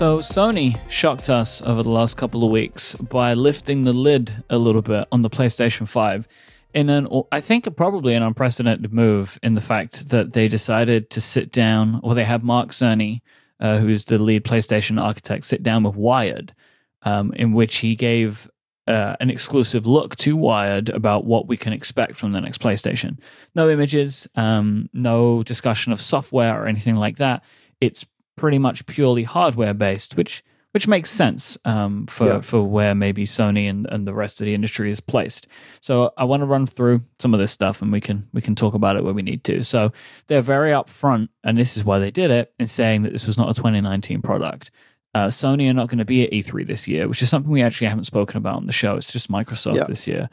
So Sony shocked us over the last couple of weeks by lifting the lid a little bit on the PlayStation 5 in an, I think, probably an unprecedented move in the fact that they decided to sit down, or they had Mark Cerny, who is the lead PlayStation architect, sit down with Wired, in which he gave an exclusive look to Wired about what we can expect from the next PlayStation. No images, no discussion of software or anything like that. It's pretty much purely hardware based, which makes sense for where maybe Sony and the rest of the industry is placed. So I want to run through some of this stuff, and we can talk about it where we need to. So they're very upfront, and this is why they did it, in saying that this was not a 2019 product. Sony are not going to be at E3 this year, which is something we actually haven't spoken about on the show. It's just Microsoft this year.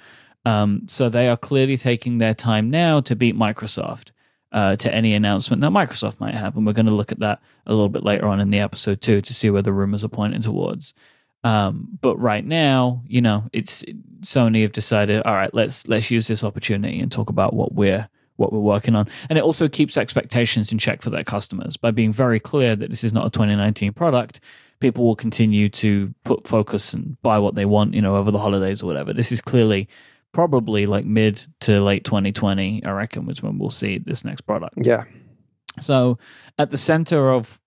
So they are clearly taking their time now to beat Microsoft. To any announcement that Microsoft might have, and we're going to look at that a little bit later on in the episode too, to see where the rumors are pointing towards. But right now, you know, it's Sony have decided, all right, let's use this opportunity and talk about what we're working on. And it also keeps expectations in check for their customers by being very clear that this is not a 2019 product. People will continue to put focus and buy what they want, you know, over the holidays or whatever. This is clearly probably like mid to late 2020, I reckon, was when we'll see this next product. Yeah. So at the center of,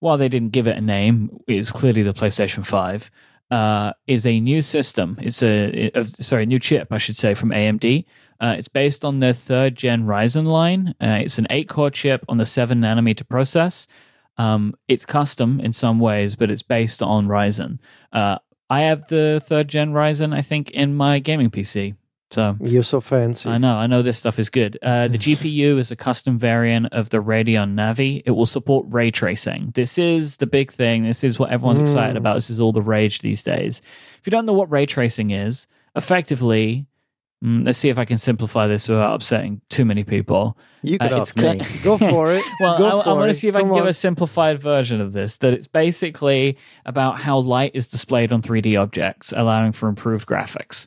while they didn't give it a name, is clearly the PlayStation 5, is a new system. It's a new chip, I should say, from AMD. It's based on their 3rd-gen Ryzen line. It's an 8-core chip on the 7-nanometer process. It's custom in some ways, but it's based on Ryzen. I have the 3rd-gen Ryzen, I think, in my gaming PC. So you're so fancy. I know this stuff is good. The GPU is a custom variant of the Radeon Navi. It will support ray tracing. This is the big thing. This is what everyone's excited about. This is all the rage these days. If you don't know what ray tracing is, effectively, let's see if I can simplify this without upsetting too many people. You could ask me. Go for it. Well, I want to see if I can give a simplified version of this, that it's basically about how light is displayed on 3D objects, allowing for improved graphics,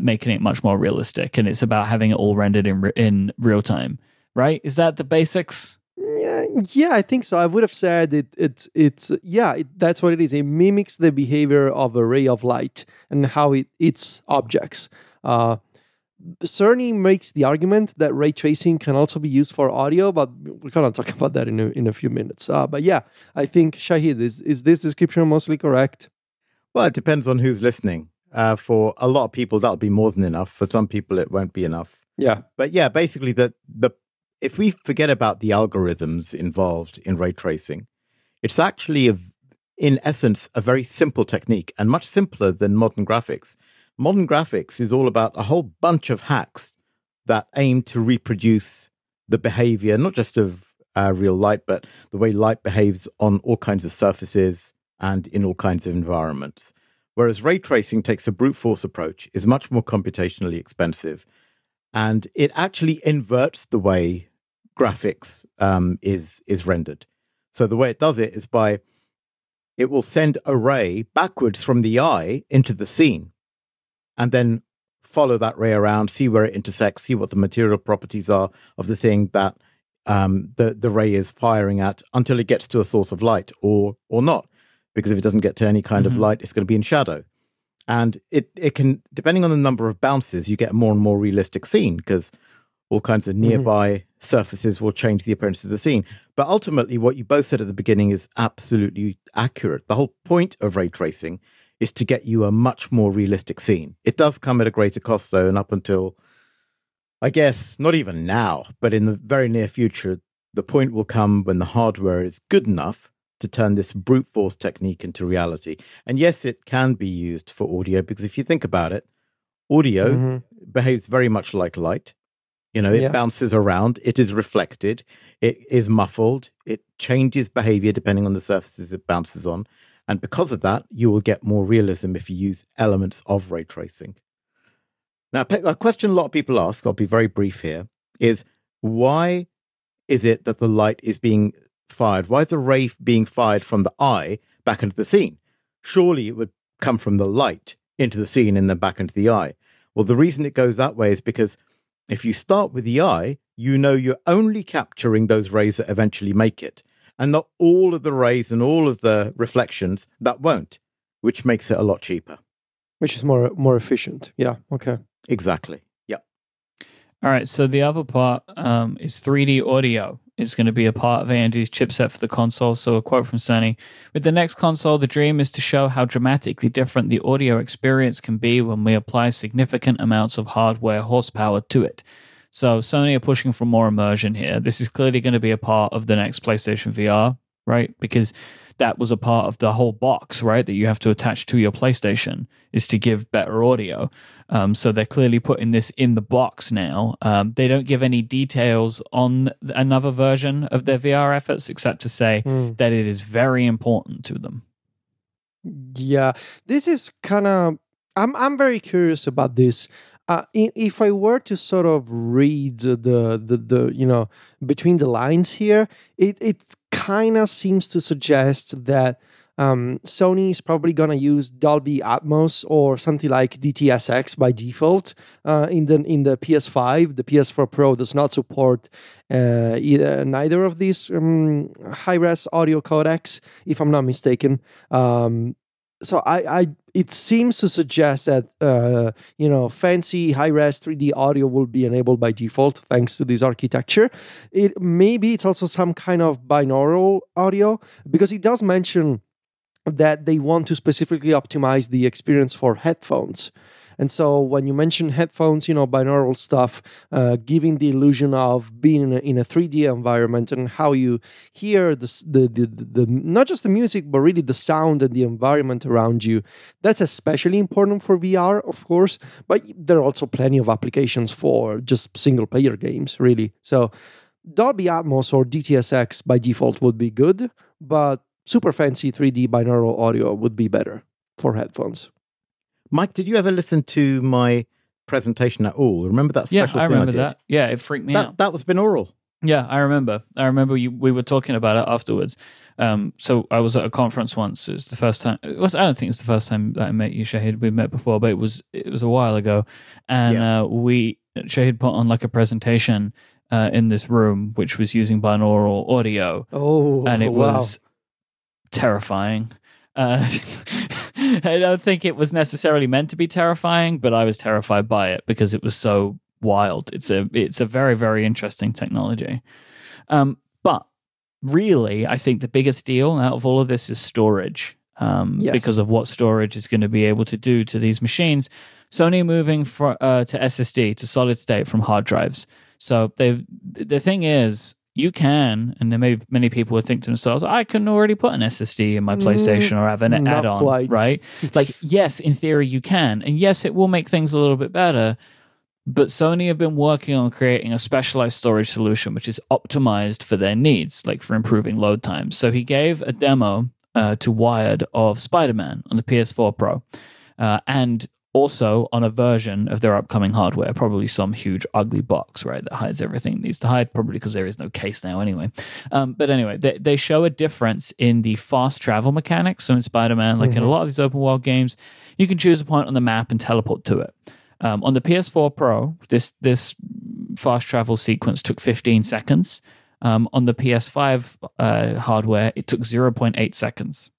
making it much more realistic. And it's about having it all rendered in real time, right? Is that the basics? Yeah, I think so. I would have said it's that's what it is. It mimics the behavior of a ray of light and how it eats objects. Cerny makes the argument that ray tracing can also be used for audio, but we're going to talk about that in a few minutes. But yeah, I think, Shahid, is this description mostly correct? Well, it depends on who's listening. For a lot of people, that'll be more than enough. For some people, it won't be enough. Yeah. But yeah, basically, if we forget about the algorithms involved in ray tracing, it's actually, in essence, a very simple technique, and much simpler than modern graphics. Modern graphics is all about a whole bunch of hacks that aim to reproduce the behavior, not just of real light, but the way light behaves on all kinds of surfaces and in all kinds of environments. Whereas ray tracing takes a brute force approach, is much more computationally expensive, and it actually inverts the way graphics is rendered. So the way it does it is by, it will send a ray backwards from the eye into the scene, and then follow that ray around, see where it intersects, see what the material properties are of the thing that the ray is firing at, until it gets to a source of light or not. Because if it doesn't get to any kind of light, it's going to be in shadow. And it can, depending on the number of bounces, you get a more and more realistic scene, because all kinds of nearby surfaces will change the appearance of the scene. But ultimately, what you both said at the beginning is absolutely accurate. The whole point of ray tracing is to get you a much more realistic scene. It does come at a greater cost, though, and up until, I guess, not even now, but in the very near future, the point will come when the hardware is good enough to turn this brute force technique into reality. And yes, it can be used for audio, because if you think about it, audio behaves very much like light. You know, it bounces around, it is reflected, it is muffled, it changes behavior depending on the surfaces it bounces on. And because of that, you will get more realism if you use elements of ray tracing. Now, a question a lot of people ask, I'll be very brief here, is why is it that the light is being fired? Why is a ray being fired from the eye back into the scene? Surely it would come from the light into the scene and then back into the eye. Well, the reason it goes that way is because if you start with the eye, you know you're only capturing those rays that eventually make it. and not all of the rays and all of the reflections that won't, which makes it a lot cheaper. Which is more efficient. Yeah, okay. Exactly. Yeah. All right, so the other part is 3D audio. It's going to be a part of AMD's chipset for the console. So a quote from Cerny: "With the next console, the dream is to show how dramatically different the audio experience can be when we apply significant amounts of hardware horsepower to it." So Sony are pushing for more immersion here. This is clearly going to be a part of the next PlayStation VR, right? Because that was a part of the whole box, right, that you have to attach to your PlayStation, is to give better audio. So they're clearly putting this in the box now. They don't give any details on another version of their VR efforts, except to say that it is very important to them. Yeah, this is kind of... I'm very curious about this. If I were to sort of read the you know, between the lines here, it kind of seems to suggest that Sony is probably going to use Dolby Atmos or something like DTS:X by default in the PS5. The PS4 Pro does not support neither of these high-res audio codecs, if I'm not mistaken. So it seems to suggest that you know, fancy high-res 3D audio will be enabled by default thanks to this architecture. It maybe it's also some kind of binaural audio, because it does mention that they want to specifically optimize the experience for headphones. And so when you mention headphones, you know, binaural stuff, giving the illusion of being in a 3D environment, and how you hear the not just the music, but really the sound and the environment around you. That's especially important for VR, of course, but there are also plenty of applications for just single-player games, really. So Dolby Atmos or DTS:X by default would be good, but super fancy 3D binaural audio would be better for headphones. Mike, did you ever listen to my presentation at all? Remember that special thing I did? Yeah, I remember that. Yeah, it freaked me out. That was binaural. Yeah, I remember. I remember we were talking about it afterwards. So I was at a conference once. It was the first time. I don't think it's the first time that I met you, Shahid. We've met before, but it was a while ago. And Shahid put on like a presentation in this room, which was using binaural audio. Oh, and it was terrifying. I don't think it was necessarily meant to be terrifying, but I was terrified by it because it was so wild. It's a very, very interesting technology. But really, I think the biggest deal out of all of this is storage, because of what storage is going to be able to do to these machines. Sony moving to SSD, to solid state from hard drives. So the thing is, you can, and there may be many people would think to themselves, I can already put an SSD in my PlayStation or have an add-on, quite. Right? Like, yes, in theory you can. And yes, it will make things a little bit better. But Sony have been working on creating a specialized storage solution which is optimized for their needs, like for improving load times. So he gave a demo to Wired of Spider-Man on the PS4 Pro. And also on a version of their upcoming hardware, probably some huge ugly box, right, that hides everything it needs to hide, probably because there is no case now anyway. But anyway, they show a difference in the fast travel mechanics. So in Spider-Man, like in a lot of these open world games, you can choose a point on the map and teleport to it. On the PS4 Pro, this fast travel sequence took 15 seconds. On the PS5 hardware, it took 0.8 seconds.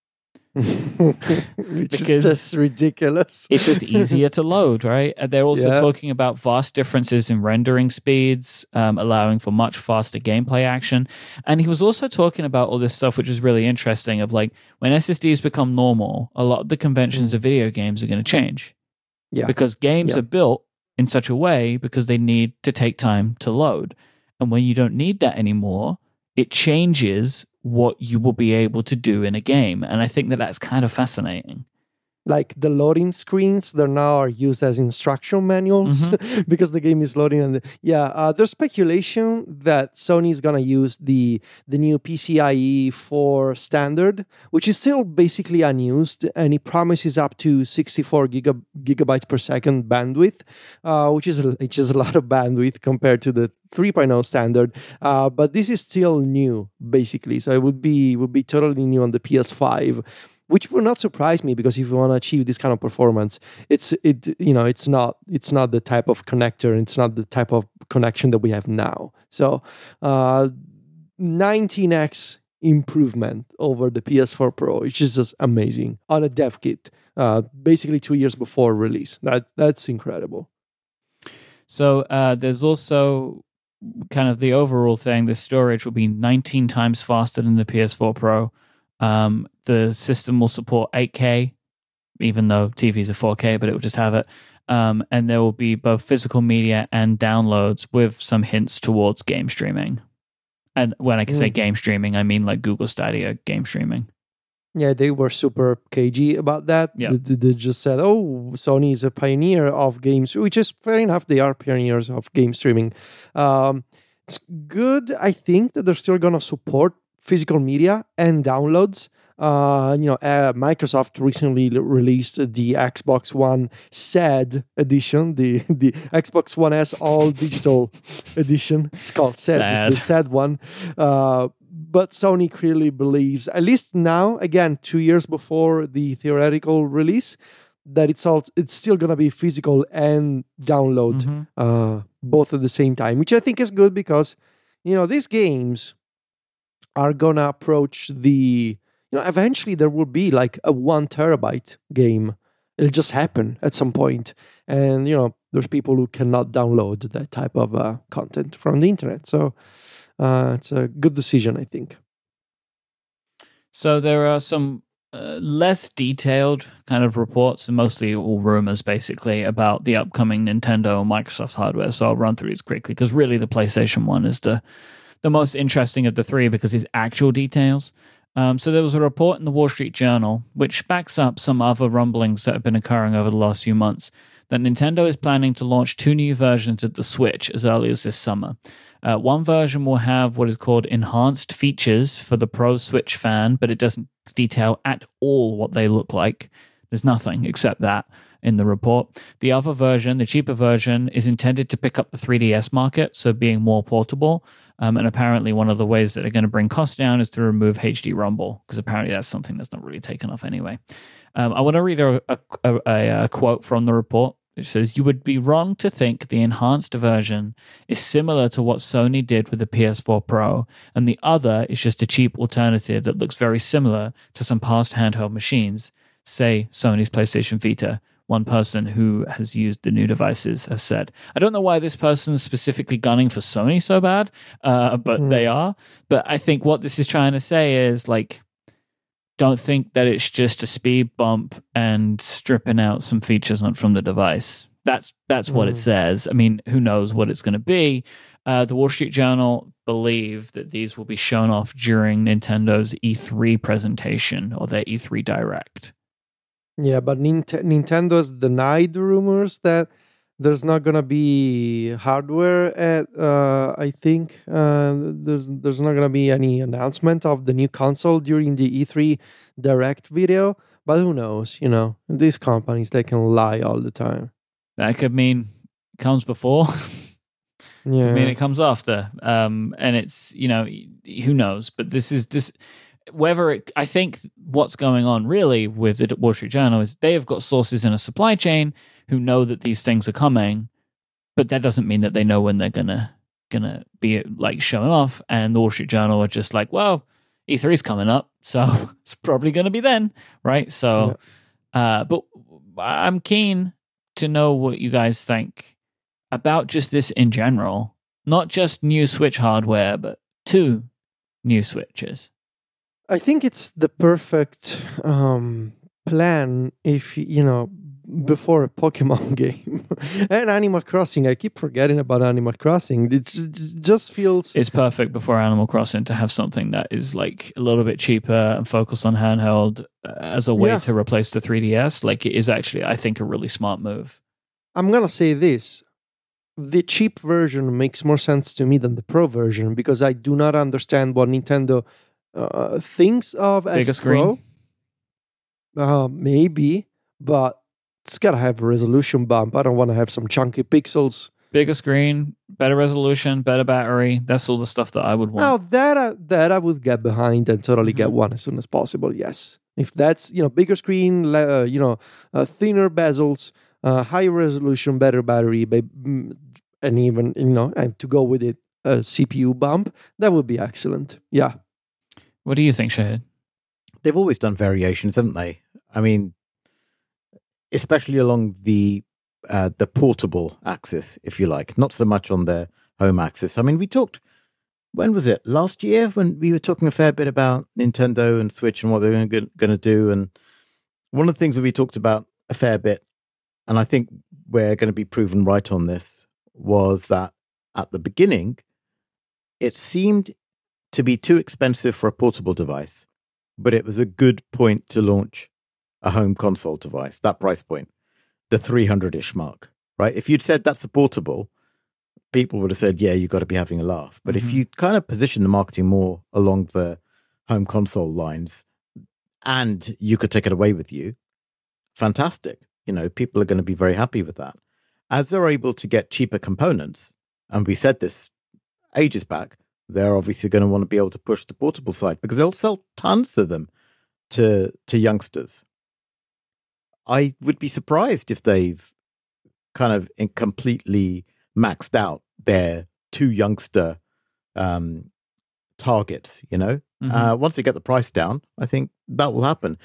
Because that's ridiculous. It's just easier to load, right? They're also talking about vast differences in rendering speeds, allowing for much faster gameplay action. And he was also talking about all this stuff, which is really interesting, of like, when SSDs become normal, a lot of the conventions of video games are going to change. Yeah. Because games are built in such a way because they need to take time to load. And when you don't need that anymore, it changes what you will be able to do in a game. And I think that's kind of fascinating. Like the loading screens, they're now are used as instruction manuals because the game is loading. And there's speculation that Sony is going to use the new PCIe 4 standard, which is still basically unused. And it promises up to 64 gigabytes per second bandwidth, which is a lot of bandwidth compared to the 3.0 standard, but this is still new, basically. So it would be totally new on the PS5, which would not surprise me, because if you want to achieve this kind of performance, it's not the type of connector, it's not the type of connection that we have now. So 19x improvement over the PS4 Pro, which is just amazing, on a dev kit, basically 2 years before release. That's incredible. So there's also kind of the overall thing, the storage will be 19 times faster than the PS4 Pro. The system will support 8K, even though TVs are 4K, but it will just have it. And there will be both physical media and downloads with some hints towards game streaming. And when I can say game streaming, I mean like Google Stadia game streaming. Yeah, they were super cagey about that. Yep. They just said, oh, Sony is a pioneer of games, which is fair enough. They are pioneers of game streaming. It's good, I think, that they're still going to support physical media and downloads. Microsoft recently released the Xbox One SED edition, the Xbox One S all digital edition. It's called SED, the SED one. But Sony clearly believes, at least now, again, 2 years before the theoretical release, that it's still going to be physical and download both at the same time, which I think is good because, you know, these games are going to approach the... You know, eventually there will be like a 1 terabyte game. It'll just happen at some point. And, you know, there's people who cannot download that type of content from the internet. So it's a good decision, I think. So there are some less detailed kind of reports, and mostly all rumors, basically, about the upcoming Nintendo and Microsoft hardware. So I'll run through these quickly because really the PlayStation 1 is the most interesting of the three because it's actual details. So there was a report in the Wall Street Journal, which backs up some other rumblings that have been occurring over the last few months, that Nintendo is planning to launch 2 new versions of the Switch as early as this summer. One version will have what is called enhanced features for the Pro Switch fan, but it doesn't detail at all what they look like. There's nothing except that in the report. The other version, the cheaper version, is intended to pick up the 3DS market, so being more portable. And apparently one of the ways that they're going to bring costs down is to remove HD Rumble, because apparently that's something that's not really taken off anyway. I want to read a quote from the report, which says, "You would be wrong to think the enhanced version is similar to what Sony did with the PS4 Pro, and the other is just a cheap alternative that looks very similar to some past handheld machines, say Sony's PlayStation Vita." One person who has used the new devices has said. I don't know why this person is specifically gunning for Sony so bad, but they are. But I think what this is trying to say is, like, don't think that it's just a speed bump and stripping out some features from the device. That's what it says. I mean, who knows what it's going to be. The Wall Street Journal believe that these will be shown off during Nintendo's E3 presentation or their E3 Direct. Yeah, but Nintendo's denied rumors that there's not gonna be hardware. There's not gonna be any announcement of the new console during the E3 Direct video. But who knows? You know, these companies, they can lie all the time. That could mean it comes before. Yeah, I mean it comes after. And it's, you know, who knows? But this is this. I think what's going on really with the Wall Street Journal is they have got sources in a supply chain who know that these things are coming, but that doesn't mean that they know when they're gonna be like showing off. And the Wall Street Journal are just like, well, E3's coming up, so it's probably gonna be then, right? So, yeah. But I'm keen to know what you guys think about just this in general, not just new Switch hardware, but 2 new Switches. I think it's the perfect plan if, you know, before a Pokemon game and Animal Crossing. I keep forgetting about Animal Crossing. It just feels... It's perfect before Animal Crossing to have something that is like a little bit cheaper and focused on handheld as a way to replace the 3DS. Like, it is actually, I think, a really smart move. I'm going to say this. The cheap version makes more sense to me than the Pro version because I do not understand what Nintendo... thinks of as Pro, maybe, but it's gotta have a resolution bump. I don't want to have some chunky pixels. Bigger screen, better resolution, better battery. That's all the stuff that I would want. Now that I would get behind and totally get one as soon as possible. Yes, if that's, you know, bigger screen, thinner bezels, higher resolution, better battery, and even, you know, and to go with it, a CPU bump, that would be excellent. Yeah. What do you think, Shahid? They've always done variations, haven't they? I mean, especially along the portable axis, if you like, not so much on the home axis. I mean, we talked, when was it? Last year, when we were talking a fair bit about Nintendo and Switch and what they were going to do. And one of the things that we talked about a fair bit, and I think we're going to be proven right on this, was that at the beginning, it seemed to be too expensive for a portable device, but it was a good point to launch a home console device, that price point, the 300-ish mark, right? If you'd said that's portable, people would have said, yeah, you've got to be having a laugh. But if you kind of position the marketing more along the home console lines and you could take it away with you, fantastic. You know, people are going to be very happy with that. As they're able to get cheaper components, and we said this ages back, they're obviously going to want to be able to push the portable side because they'll sell tons of them to youngsters. I would be surprised if they've kind of completely maxed out their two youngster targets, you know? Once they get the price down, I think that will happen.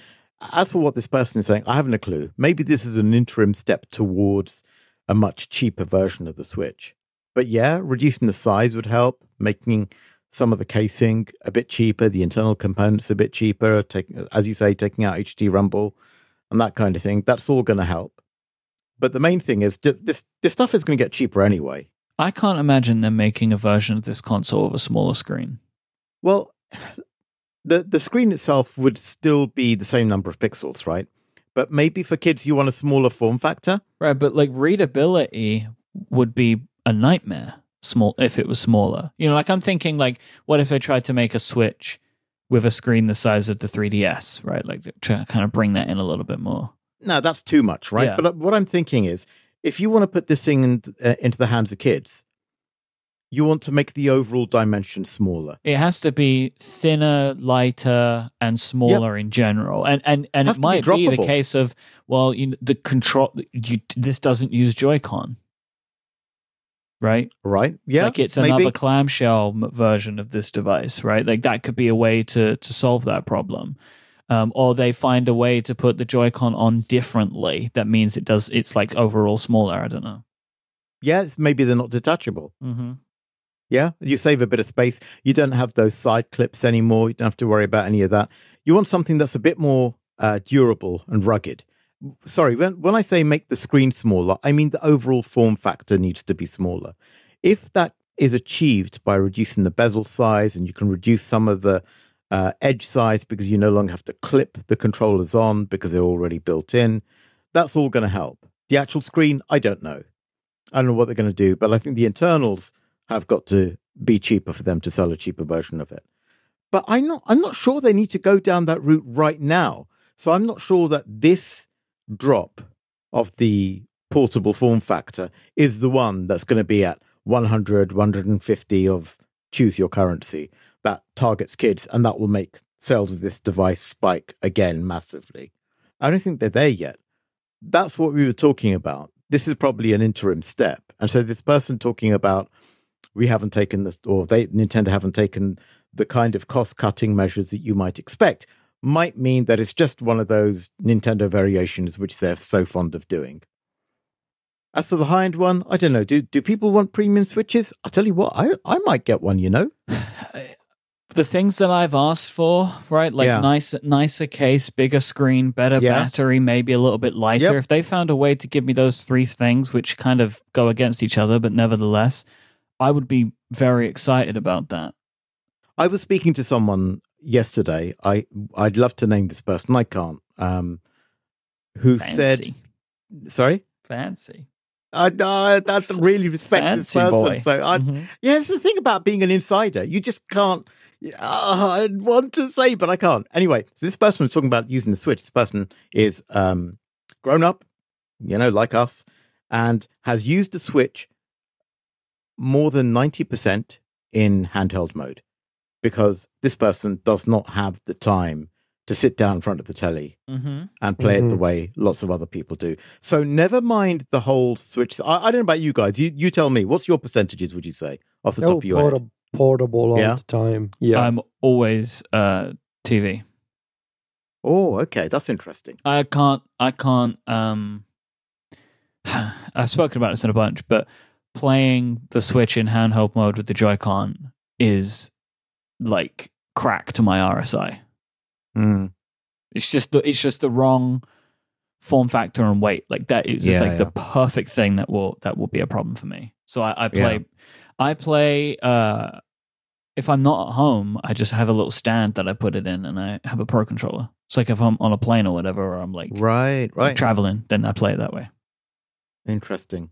As for what this person is saying, I haven't a clue. Maybe this is an interim step towards a much cheaper version of the Switch. But yeah, reducing the size would help, making some of the casing a bit cheaper, the internal components a bit cheaper, as you say, taking out HD rumble and that kind of thing. That's all going to help. But the main thing is this stuff is going to get cheaper anyway. I can't imagine them making a version of this console with a smaller screen. Well, the screen itself would still be the same number of pixels, right? But maybe for kids, you want a smaller form factor. Right, but like readability would be a nightmare if it was smaller. You know, like I'm thinking like, what if they tried to make a Switch with a screen the size of the 3DS, right? Like try to kind of bring that in a little bit more. No, that's too much, right? Yeah. But what I'm thinking is, if you want to put this thing into the hands of kids, you want to make the overall dimension smaller. It has to be thinner, lighter, and smaller in general. And it might be the case of, well, you know, the control, this doesn't use Joy-Con. Right? Right. Yeah. Like it's another clamshell version of this device, right? Like that could be a way to solve that problem. Or they find a way to put the Joy-Con on differently. That means it's like overall smaller. I don't know. Yeah. Maybe they're not detachable. Yeah. You save a bit of space. You don't have those side clips anymore. You don't have to worry about any of that. You want something that's a bit more durable and rugged. Sorry, when I say make the screen smaller, I mean the overall form factor needs to be smaller. If that is achieved by reducing the bezel size and you can reduce some of the edge size because you no longer have to clip the controllers on because they're already built in, that's all going to help. The actual screen, I don't know. I don't know what they're going to do, but I think the internals have got to be cheaper for them to sell a cheaper version of it. But I'm not sure they need to go down that route right now. So I'm not sure that this drop of the portable form factor is the one that's going to be at 100, 150 of choose your currency that targets kids, and that will make sales of this device spike again massively. I don't think they're there yet. That's what we were talking about. This is probably an interim step. And so this person talking about we haven't taken this, or Nintendo haven't taken the kind of cost-cutting measures that you might expect, might mean that it's just one of those Nintendo variations which they're so fond of doing. As for the high-end one, I don't know. Do people want premium Switches? I'll tell you what, I might get one, you know? The things that I've asked for, right? Like nicer case, bigger screen, better battery, maybe a little bit lighter. If they found a way to give me those three things, which kind of go against each other, but nevertheless, I would be very excited about that. I was speaking to someone yesterday, I'd love to name this person, I can't, who Fancy. Said, sorry? Fancy. I that's really respect Fancy this person. Boy. So yeah, it's the thing about being an insider. You just can't, I want to say, but I can't. Anyway, so this person was talking about using the Switch. This person is grown up, you know, like us, and has used the Switch more than 90% in handheld mode. Because this person does not have the time to sit down in front of the telly and play it the way lots of other people do. So never mind the whole Switch. I don't know about you guys. You tell me. What's your percentages, would you say, off the top of your head? portable all the time. Yeah, I'm always TV. Oh, okay, that's interesting. I can't. I've spoken about this in a bunch, but playing the Switch in handheld mode with the Joy-Con is like crack to my RSI. Mm. It's just the wrong form factor and weight. Like that is just the perfect thing that will be a problem for me. So I play. If I'm not at home, I just have a little stand that I put it in, and I have a Pro controller. It's like if I'm on a plane or whatever, or I'm like traveling, then I play it that way. Interesting.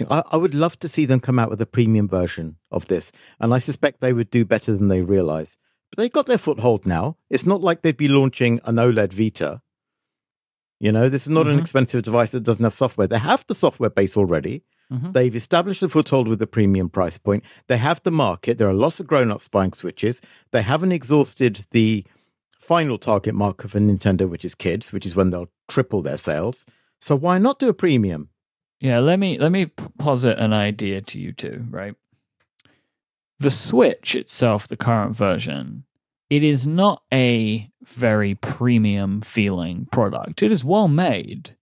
I would love to see them come out with a premium version of this, and I suspect they would do better than they realize. But they've got their foothold now. It's not like they'd be launching an OLED Vita. You know, this is not an expensive device that doesn't have software. They have the software base already. Mm-hmm. They've established a foothold with a premium price point. They have the market. There are lots of grown-ups buying Switches. They haven't exhausted the final target market for Nintendo, which is kids, which is when they'll triple their sales. So why not do a premium? Yeah, let me posit an idea to you two, right? The Switch itself, the current version, it is not a very premium feeling product. It is well made,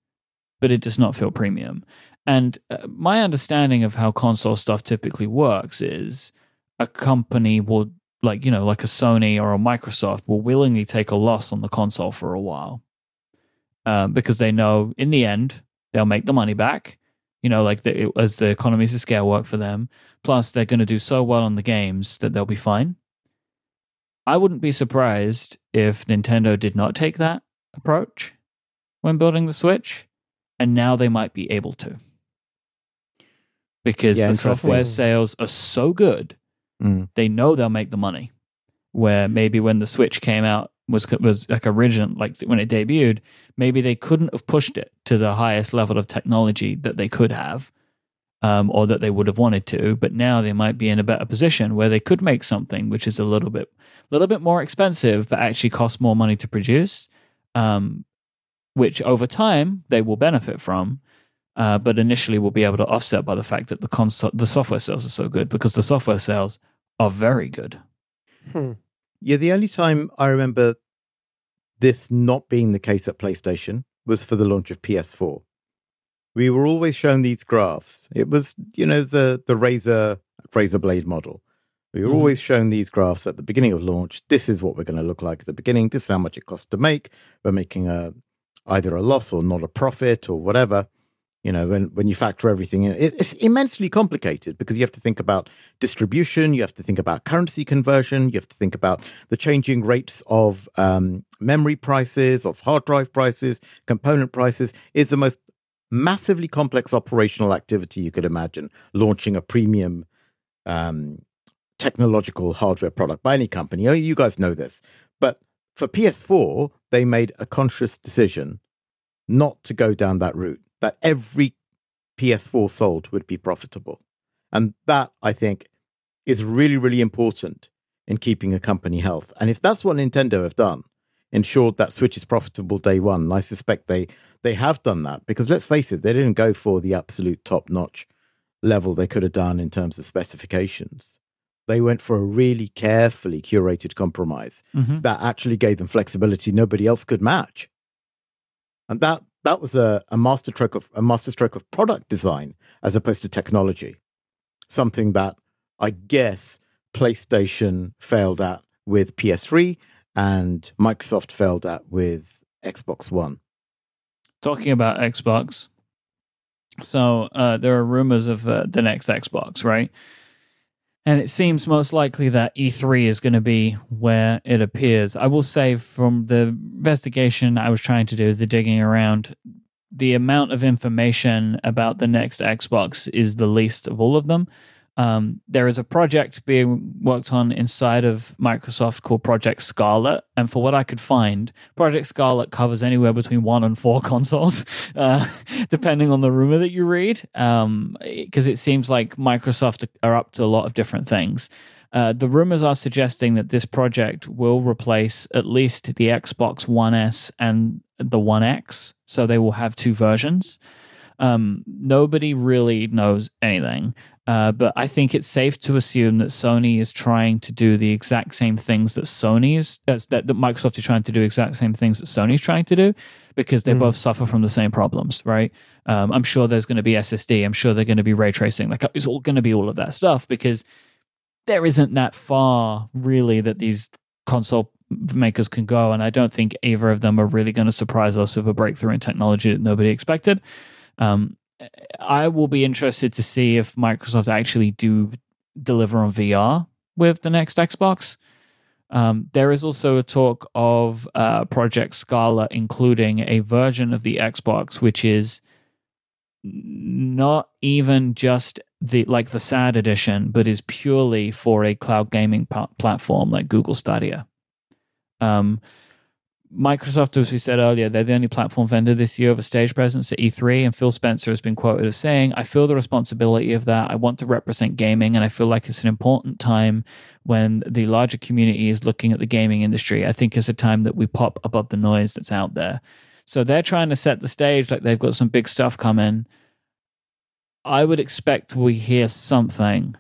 but it does not feel premium. And my understanding of how console stuff typically works is a company will, like a Sony or a Microsoft, will willingly take a loss on the console for a while because they know in the end they'll make the money back, as the economies of scale work for them. Plus, they're going to do so well on the games that they'll be fine. I wouldn't be surprised if Nintendo did not take that approach when building the Switch, and now they might be able to. Because the software sales are so good, they know they'll make the money. Where maybe when the Switch came out, was like original, like when it debuted, maybe they couldn't have pushed it to the highest level of technology that they could have, or that they would have wanted to. But now they might be in a better position where they could make something which is a little bit more expensive, but actually costs more money to produce, which over time they will benefit from. But initially will be able to offset by the fact that the software sales are so good, because the software sales are very good. Yeah, the only time I remember this not being the case at PlayStation was for the launch of PS4. We were always shown these graphs. It was, the razor blade model. We were always shown these graphs at the beginning of launch. This is what we're going to look like at the beginning. This is how much it costs to make. We're making either a loss or not a profit or whatever. You know, when you factor everything in, it's immensely complicated because you have to think about distribution, you have to think about currency conversion, you have to think about the changing rates of memory prices, of hard drive prices, component prices. It's the most massively complex operational activity you could imagine, launching a premium technological hardware product by any company. Oh, you guys know this. But for PS4, they made a conscious decision not to go down that route, that every PS4 sold would be profitable. And that, I think, is really, really important in keeping a company health. And if that's what Nintendo have done, ensured that Switch is profitable day one, and I suspect they have done that, because let's face it, they didn't go for the absolute top-notch level they could have done in terms of specifications. They went for a really carefully curated compromise that actually gave them flexibility nobody else could match. And that was a masterstroke of product design as opposed to technology, something that I guess PlayStation failed at with PS3 and Microsoft failed at with Xbox One. Talking about Xbox, so there are rumors of the next Xbox, right? And it seems most likely that E3 is going to be where it appears. I will say, from the investigation I was trying to do, the digging around, the amount of information about the next Xbox is the least of all of them. There is a project being worked on inside of Microsoft called Project Scarlett. And for what I could find, Project Scarlett covers anywhere between 1 and 4 consoles, depending on the rumor that you read. Because it seems like Microsoft are up to a lot of different things. The rumors are suggesting that this project will replace at least the Xbox One S and the One X. So they will have 2 versions. Nobody really knows anything. But I think it's safe to assume that Sony is trying to do the exact same things that that Microsoft is trying to do, exact same things that Sony's trying to do, because they both suffer from the same problems, right? I'm sure there's going to be SSD. I'm sure they're going to be ray tracing. Like, it's all going to be all of that stuff, because there isn't that far really that these console makers can go. And I don't think either of them are really going to surprise us with a breakthrough in technology that nobody expected. I will be interested to see if Microsoft actually do deliver on VR with the next Xbox. There is also a talk of Project Scarlett, including a version of the Xbox, which is not even just the SAD edition, but is purely for a cloud gaming platform like Google Stadia. Microsoft, as we said earlier, they're the only platform vendor this year of a stage presence at E3, and Phil Spencer has been quoted as saying, "I feel the responsibility of that. I want to represent gaming, and I feel like it's an important time when the larger community is looking at the gaming industry. I think it's a time that we pop above the noise that's out there." So they're trying to set the stage, like they've got some big stuff coming. I would expect we hear something,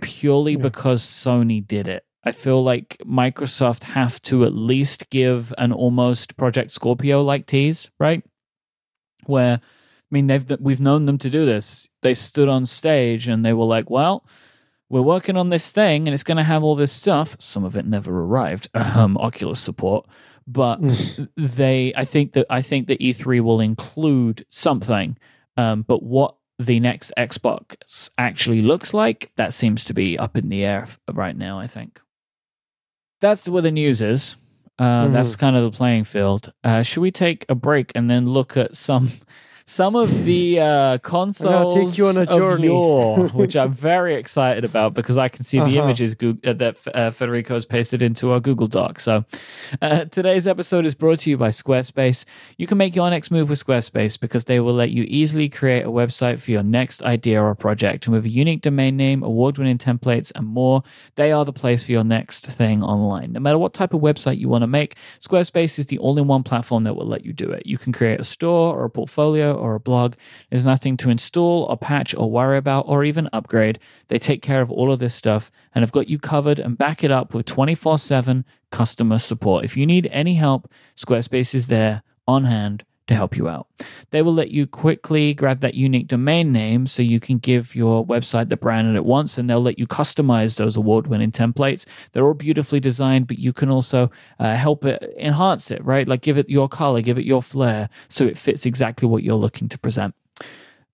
purely because Sony did it. I feel like Microsoft have to at least give an almost Project Scorpio-like tease, right? Where, I mean, we've known them to do this. They stood on stage and they were like, well, we're working on this thing and it's going to have all this stuff. Some of it never arrived, Oculus support. But I think that E3 will include something. But what the next Xbox actually looks like, that seems to be up in the air right now, I think. That's where the news is. That's kind of the playing field. Should we take a break and then look at some of the consoles take you on a journey. Of yore, which I'm very excited about because I can see the images that Federico's pasted into our Google Doc. So today's episode is brought to you by Squarespace. You can make your next move with Squarespace because they will let you easily create a website for your next idea or project. And with a unique domain name, award-winning templates, and more, they are the place for your next thing online. No matter what type of website you want to make, Squarespace is the all-in-one platform that will let you do it. You can create a store or a portfolio or a blog. There's nothing to install or patch or worry about or even upgrade. They take care of all of this stuff and have got you covered and back it up with 24/7 customer support. If you need any help, Squarespace is there on hand to help you out. They will let you quickly grab that unique domain name so you can give your website the brand that it wants, and they'll let you customize those award-winning templates. They're all beautifully designed, but you can also help it enhance it, right? Like give it your color, give it your flair, so it fits exactly what you're looking to present.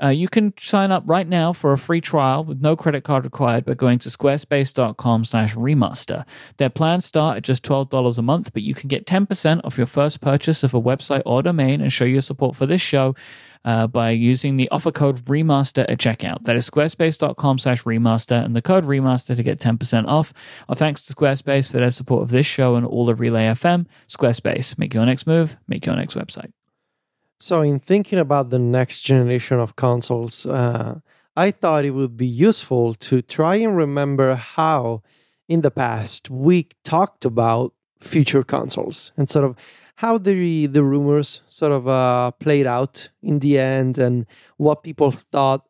You can sign up right now for a free trial with no credit card required by going to squarespace.com/remaster. Their plans start at just $12 a month, but you can get 10% off your first purchase of a website or domain and show your support for this show by using the offer code remaster at checkout. That is squarespace.com/remaster and the code remaster to get 10% off. Our thanks to Squarespace for their support of this show and all of Relay FM. Squarespace, make your next move, make your next website. So in thinking about the next generation of consoles, I thought it would be useful to try and remember how in the past we talked about future consoles and sort of how the rumors sort of played out in the end and what people thought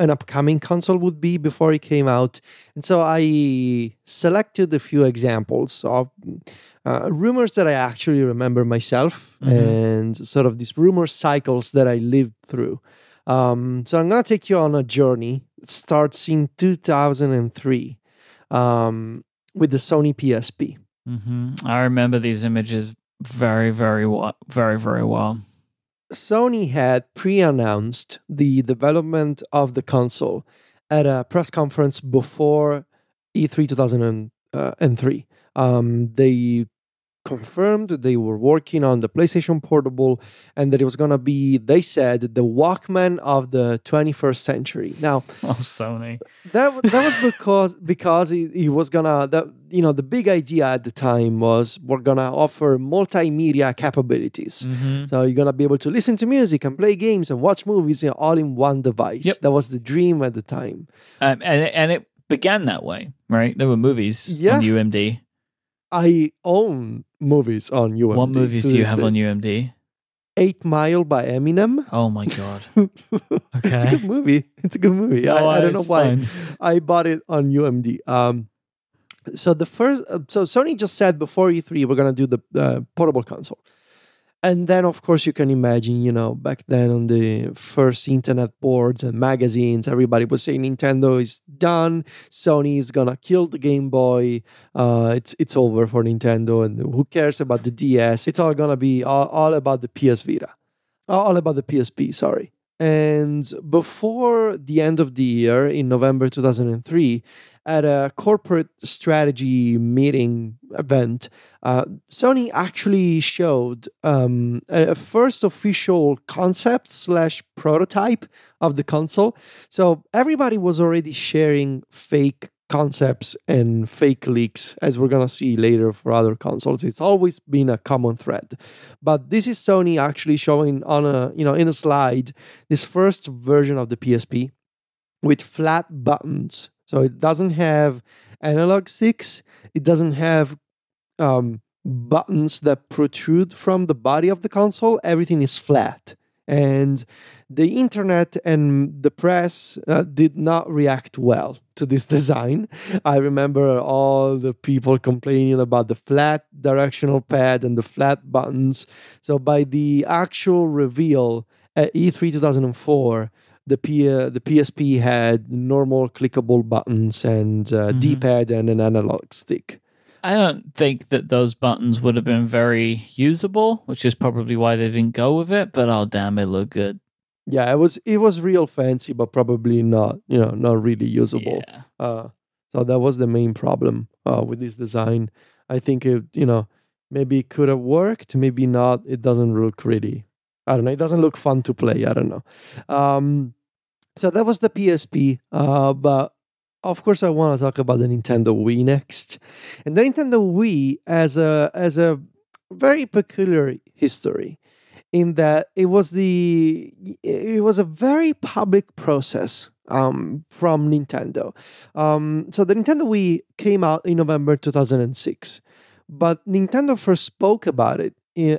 an upcoming console would be before it came out. And so I selected a few examples of rumors that I actually remember myself and sort of these rumor cycles that I lived through. So I'm going to take you on a journey. It starts in 2003 with the Sony PSP. I remember these images very, very well. Very, very well. Sony had pre-announced the development of the console at a press conference before E3 2003. They confirmed they were working on the PlayStation Portable and that it was going to be, they said, the Walkman of the 21st century. Now, Sony. That was because it was going to, the big idea at the time was we're going to offer multimedia capabilities. So you're going to be able to listen to music and play games and watch movies, all in one device. That was the dream at the time. And it began that way, right? There were movies on UMD. I own movies on UMD. What movies do you have on UMD? 8 Mile by Eminem. Oh my god! Okay, it's a good movie. It's a good movie. No, I don't know why I bought it on UMD. So the first, so Sony just said before E3 we're gonna do the portable console, and then of course you can imagine, you know, back then on the first internet boards and magazines, everybody was saying Nintendo is done. Sony is gonna kill the Game Boy. It's over for Nintendo, and who cares about the DS? It's all gonna be all about the PS Vita, all about the PSP. Sorry. And before the end of the year, in November 2003. At a corporate strategy meeting event, Sony actually showed a first official concept slash prototype of the console. So everybody was already sharing fake concepts and fake leaks, as we're going to see later for other consoles. It's always been a common thread. But this is Sony actually showing on a, you know, in a slide, this first version of the PSP with flat buttons. So it doesn't have analog sticks. It doesn't have buttons that protrude from the body of the console. Everything is flat. And the internet and the press did not react well to this design. I remember all the people complaining about the flat directional pad and the flat buttons. So by the actual reveal at E3 2004, the PSP had normal clickable buttons and D-pad and an analog stick. I don't think that those buttons would have been very usable, which is probably why they didn't go with it, but oh damn, it looked good. Yeah, it was real fancy, but probably not, you know, not really usable. Yeah. So that was the main problem with this design. I think it, you know, maybe it could have worked, maybe not. It doesn't look really. I don't know. It doesn't look fun to play. I don't know. So that was the PSP. But of course, I want to talk about the Nintendo Wii next. And the Nintendo Wii has a very peculiar history in that it was a very public process from Nintendo. So the Nintendo Wii came out in November 2006, but Nintendo first spoke about it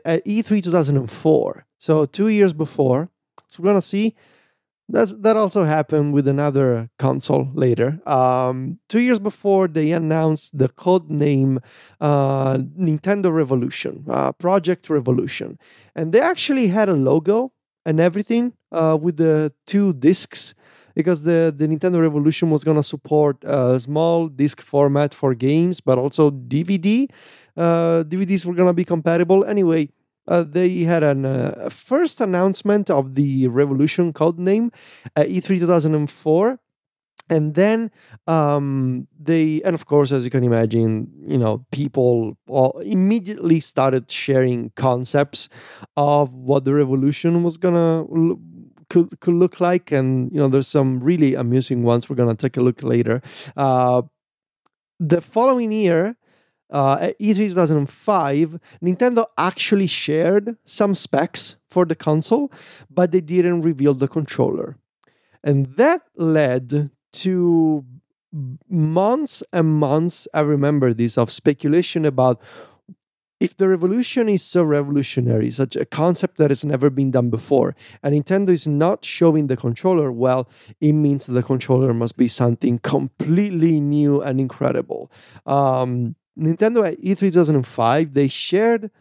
at E3 2004. So 2 years before, so we're going to see, that also happened with another console later. 2 years before, they announced the code name Nintendo Revolution, Project Revolution. And they actually had a logo and everything with the two discs, because the Nintendo Revolution was going to support a small disc format for games, but also DVD. DVDs were going to be compatible. Anyway, they had a first announcement of the Revolution codename at E3 2004. And then and of course, as you can imagine, you know, people immediately started sharing concepts of what the Revolution was going to could look like. And, you know, there's some really amusing ones. We're going to take a look later. The following year, at E3 2005, Nintendo actually shared some specs for the console, but they didn't reveal the controller. And that led to months and months, I remember this, of speculation about if the Revolution is so revolutionary, such a concept that has never been done before, and Nintendo is not showing the controller, well, it means that the controller must be something completely new and incredible. Nintendo at E3 2005, they shared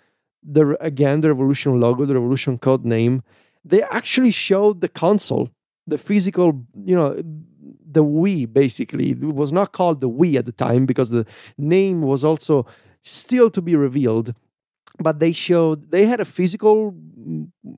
the Revolution logo, the Revolution code name. They actually showed the console, the physical, you know, the Wii basically. It was not called the Wii at the time because the name was also still to be revealed. But they had a physical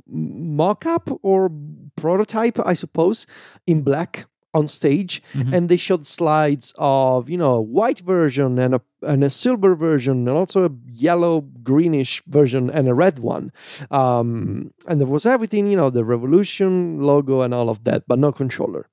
mock-up or prototype, I suppose, in black on stage, and they showed slides of, you know, a white version and a silver version, and also a yellow greenish version and a red one. And there was everything, you know, the Revolution logo and all of that, but no controller.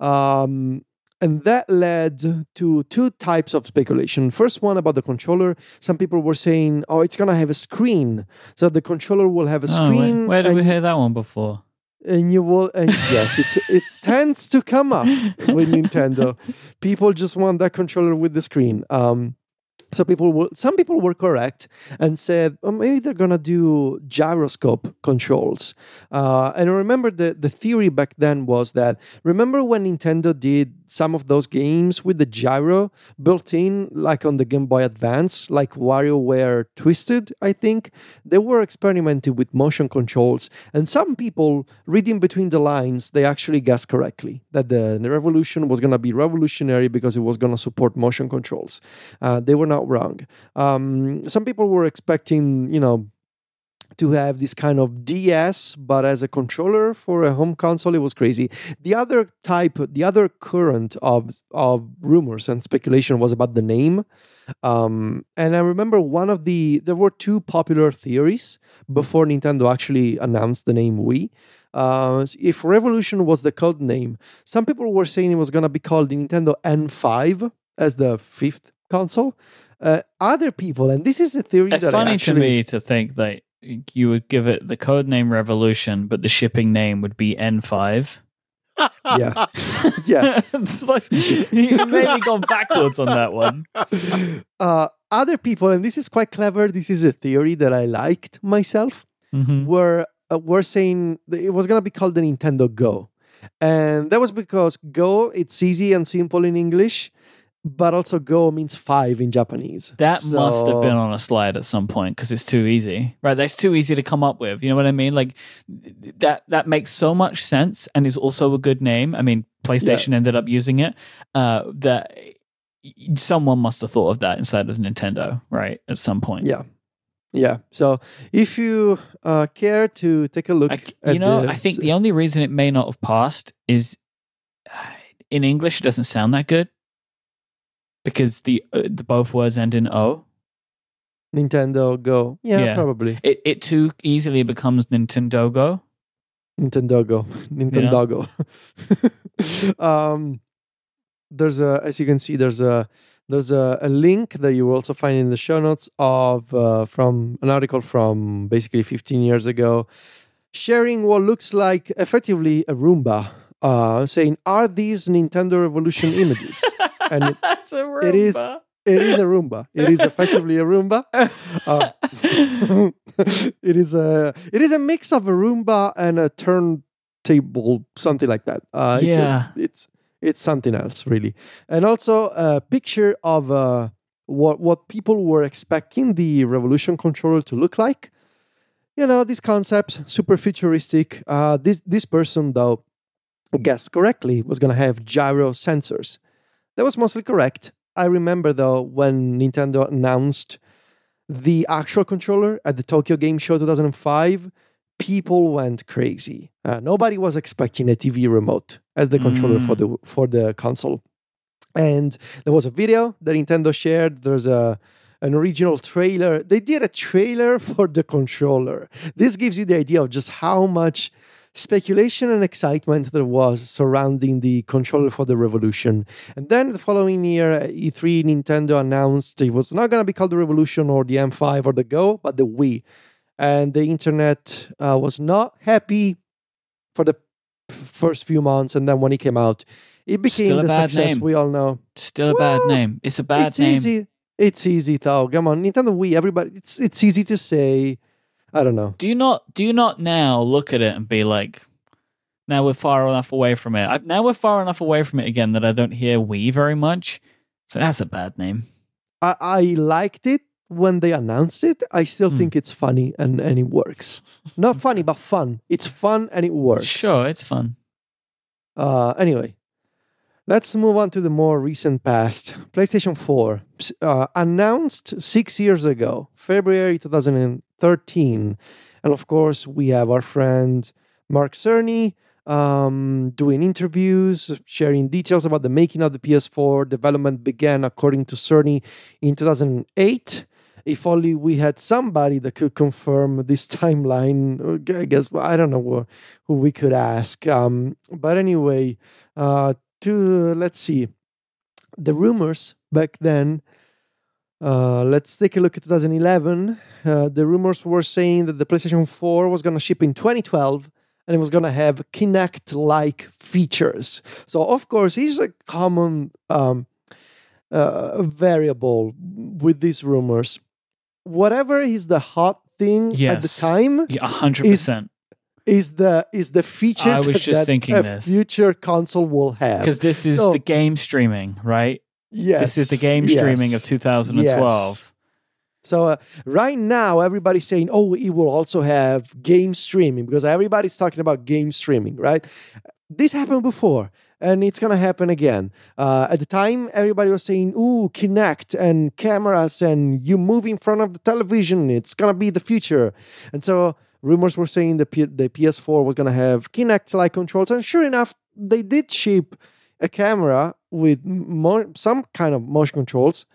And that led to two types of speculation. First one about the controller. Some people were saying, oh, it's going to have a screen. So the controller will have a screen. Wait. Where did we hear that one before? And you will, and yes, it tends to come up with Nintendo. People just want that controller with the screen. So some people were correct and said, oh, maybe they're going to do gyroscope controls. And I remember the theory back then was that, remember when Nintendo did some of those games with the gyro built in, like on the Game Boy Advance, like WarioWare Twisted, I think? They were experimenting with motion controls. And some people, reading between the lines, they actually guessed correctly that the Revolution was going to be revolutionary because it was going to support motion controls. They were not wrong. Some people were expecting, to have this kind of DS, but as a controller for a home console, it was crazy. The other current of rumors and speculation was about the name. And I remember there were two popular theories before Nintendo actually announced the name Wii. If Revolution was the code name, some people were saying it was going to be called the Nintendo N5 as the fifth console. Other people, and this is a theory that's funny to me to think that you would give it the code name Revolution, but the shipping name would be N5. Yeah. Yeah. It's like, you've maybe gone backwards on that one. Other people, and this is quite clever, this is a theory that I liked myself, were saying that it was going to be called the Nintendo Go. And that was because Go, it's easy and simple in English, but also Go means 5 in Japanese. That must have been on a slide at some point because it's too easy. Right, that's too easy to come up with. You know what I mean? Like that makes so much sense and is also a good name. I mean, PlayStation ended up using it. That someone must have thought of that inside of Nintendo, right? At some point. Yeah. Yeah. So if you care to take a look at this. I think the only reason it may not have passed is in English, it doesn't sound that good. Because the both words end in O. Nintendo Go. Yeah, probably. It too easily becomes Nintendo Go. Nintendo Go. Nintendo Go. There's as you can see, there's a link that you will also find in the show notes of from an article from basically 15 years ago, sharing what looks like effectively a Roomba, saying, "Are these Nintendo Revolution images?" And it's a Roomba. It is a Roomba. It is effectively a Roomba. It is a mix of a Roomba and a turntable, something like that. It's something else, really. And also a picture of what people were expecting the Revolution controller to look like. These concepts, super futuristic. This person, though, guessed correctly, was going to have gyro sensors. That was mostly correct. I remember, though, when Nintendo announced the actual controller at the Tokyo Game Show 2005, people went crazy. Nobody was expecting a TV remote as the controller for the console. And there was a video that Nintendo shared. There's an original trailer. They did a trailer for the controller. This gives you the idea of just how much speculation and excitement there was surrounding the controller for the Revolution. And then the following year, E3, Nintendo announced it was not going to be called the Revolution or the M5 or the Go, but the Wii. And the internet was not happy for the first few months. And then when it came out, it became the success name. We all know. Still a bad name. It's a bad name. Easy. It's easy, though. Come on, Nintendo Wii, everybody. It's easy to say. I don't know. Do you not now look at it and be like, now we're far enough away from it. Now we're far enough away from it again that I don't hear Wii very much. So that's a bad name. I liked it when they announced it. I still think it's funny and it works. Not funny, but fun. It's fun and it works. Sure, it's fun. Anyway, let's move on to the more recent past. PlayStation 4 announced 6 years ago, February 2013. And of course, we have our friend Mark Cerny doing interviews, sharing details about the making of the PS4. Development began, according to Cerny, in 2008. If only we had somebody that could confirm this timeline. I guess, I don't know who we could ask. But anyway, let's see. The rumors back then. Let's take a look at 2011. The rumors were saying that the PlayStation 4 was going to ship in 2012 and it was going to have Kinect-like features. So, of course, here's a common variable with these rumors. Whatever is the hot thing at the time, 100%, is the feature that a future console will have, because this is the game streaming, right? Yes, this is the game streaming of 2012. Yes. So right now, everybody's saying, oh, it will also have game streaming, because everybody's talking about game streaming, right? This happened before, and it's going to happen again. At the time, everybody was saying, ooh, Kinect and cameras and you move in front of the television. It's going to be the future. And so rumors were saying the PS4 was going to have Kinect-like controls. And sure enough, they did ship a camera with some kind of motion controls.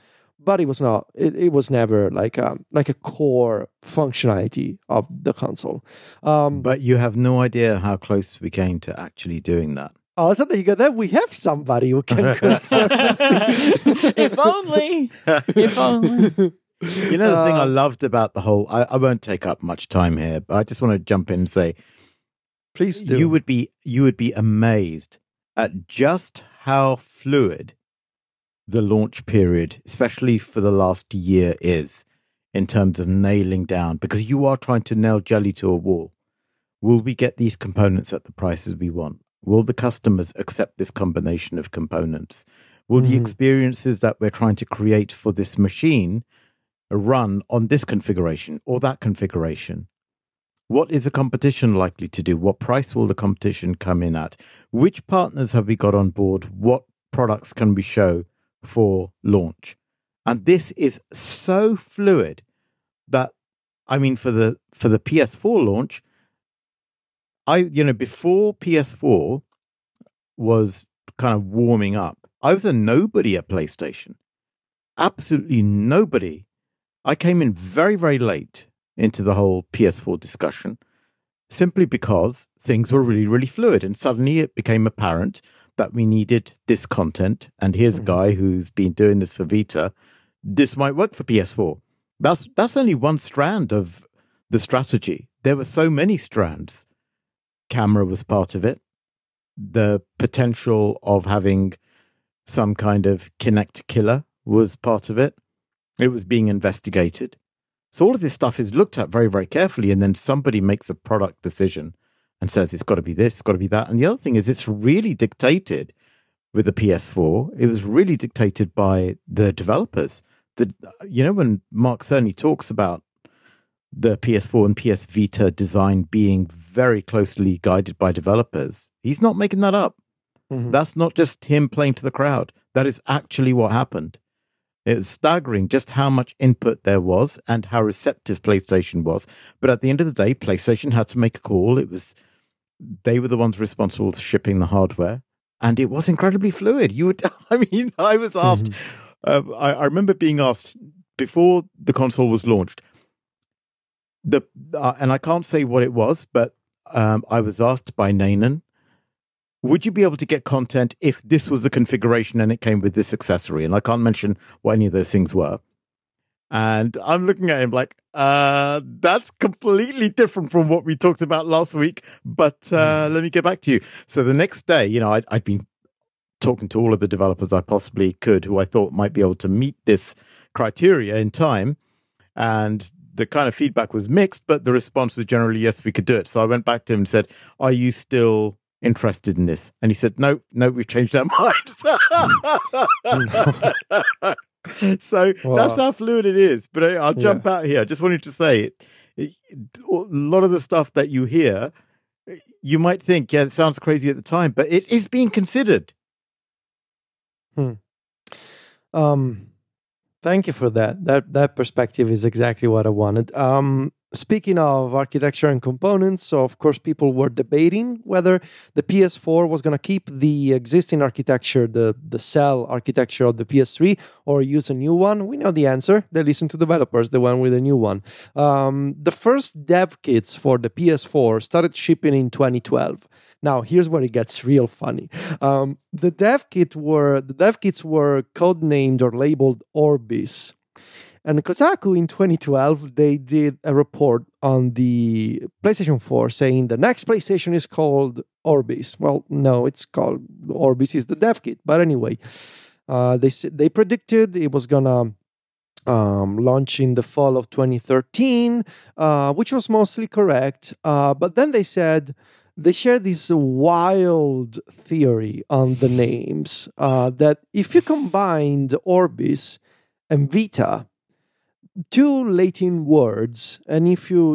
But it was not. It was never like a core functionality of the console. But you have no idea how close we came to actually doing that. Oh, so there you go. There we have somebody who can confirm this. If only. If only. You know, the thing I loved about the whole. I won't take up much time here, but I just want to jump in and say, please do. You would be amazed at just how fluid the launch period, especially for the last year, is in terms of nailing down, because you are trying to nail jelly to a wall. Will we get these components at the prices we want? Will the customers accept this combination of components? Will the experiences that we're trying to create for this machine run on this configuration or that configuration? What is the competition likely to do? What price will the competition come in at? Which partners have we got on board? What products can we show for launch? And this is so fluid that, I mean, for the PS4 launch, before PS4 was kind of warming up, I was a nobody at PlayStation. Absolutely nobody. I came in very, very late into the whole PS4 discussion, simply because things were really, really fluid, and suddenly it became apparent that we needed this content, and here's a guy who's been doing this for Vita. This might work for PS4. That's only one strand of the strategy. There were so many strands. Camera was part of it. The potential of having some kind of Kinect killer was part of it. It was being investigated. So all of this stuff is looked at very, very carefully, and then somebody makes a product decision and says, it's got to be this, it's got to be that. And the other thing is, it's really dictated with the PS4. It was really dictated by the developers. When Mark Cerny talks about the PS4 and PS Vita design being very closely guided by developers, he's not making that up. Mm-hmm. That's not just him playing to the crowd. That is actually what happened. It's staggering just how much input there was and how receptive PlayStation was. But at the end of the day, PlayStation had to make a call. They were the ones responsible for shipping the hardware, and it was incredibly fluid. I was asked, I remember being asked before the console was launched, and I can't say what it was, but I was asked by Nanan, would you be able to get content if this was the configuration and it came with this accessory? And I can't mention what any of those things were. And I'm looking at him like, that's completely different from what we talked about last week, but let me get back to you. So the next day, I'd been talking to all of the developers I possibly could who I thought might be able to meet this criteria in time. And the kind of feedback was mixed, but the response was generally, yes, we could do it. So I went back to him and said, are you still interested in this? And he said, no, we've changed our minds. So wow. That's how fluid it is. But I'll jump out here. I just wanted to say, a lot of the stuff that you hear, you might think, it sounds crazy at the time, but it is being considered. Thank you for that. That perspective is exactly what I wanted. Speaking of architecture and components, so of course people were debating whether the PS4 was going to keep the existing architecture, the cell architecture of the PS3, or use a new one. We know the answer. They listen to developers, the one with the new one. The first dev kits for the PS4 started shipping in 2012. Now, here's where it gets real funny. The dev kits were codenamed or labeled Orbis. And Kotaku in 2012, they did a report on the PlayStation 4 saying the next PlayStation is called Orbis. Well, no, it's called Orbis is the dev kit. But anyway, They predicted it was gonna launch in the fall of 2013, which was mostly correct. But then they said, they shared this wild theory on the names that if you combined Orbis and Vita, two Latin words, and if you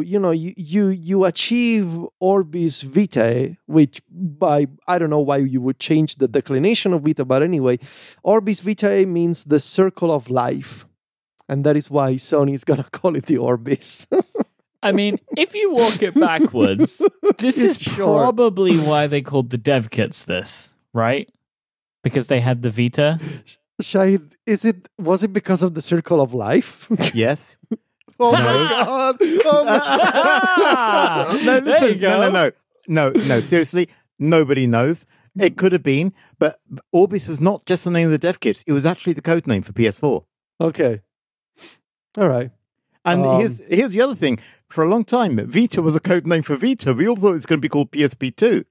achieve Orbis Vitae, which by I don't know why you would change the declination of Vita, but anyway, Orbis Vitae means the circle of life. And that is why Sony is going to call it the Orbis. I mean, if you walk it backwards, this is probably why they called the dev kits this, right? Because they had the Vita. Shahid, was it because of the circle of life? Yes. Oh my God. Oh my God. No, listen, no, seriously, nobody knows. It could have been, but Orbis was not just the name of the dev kits. It was actually the code name for PS4. Okay. All right. And here's the other thing. For a long time, Vita was a code name for Vita. We all thought it was going to be called PSP2.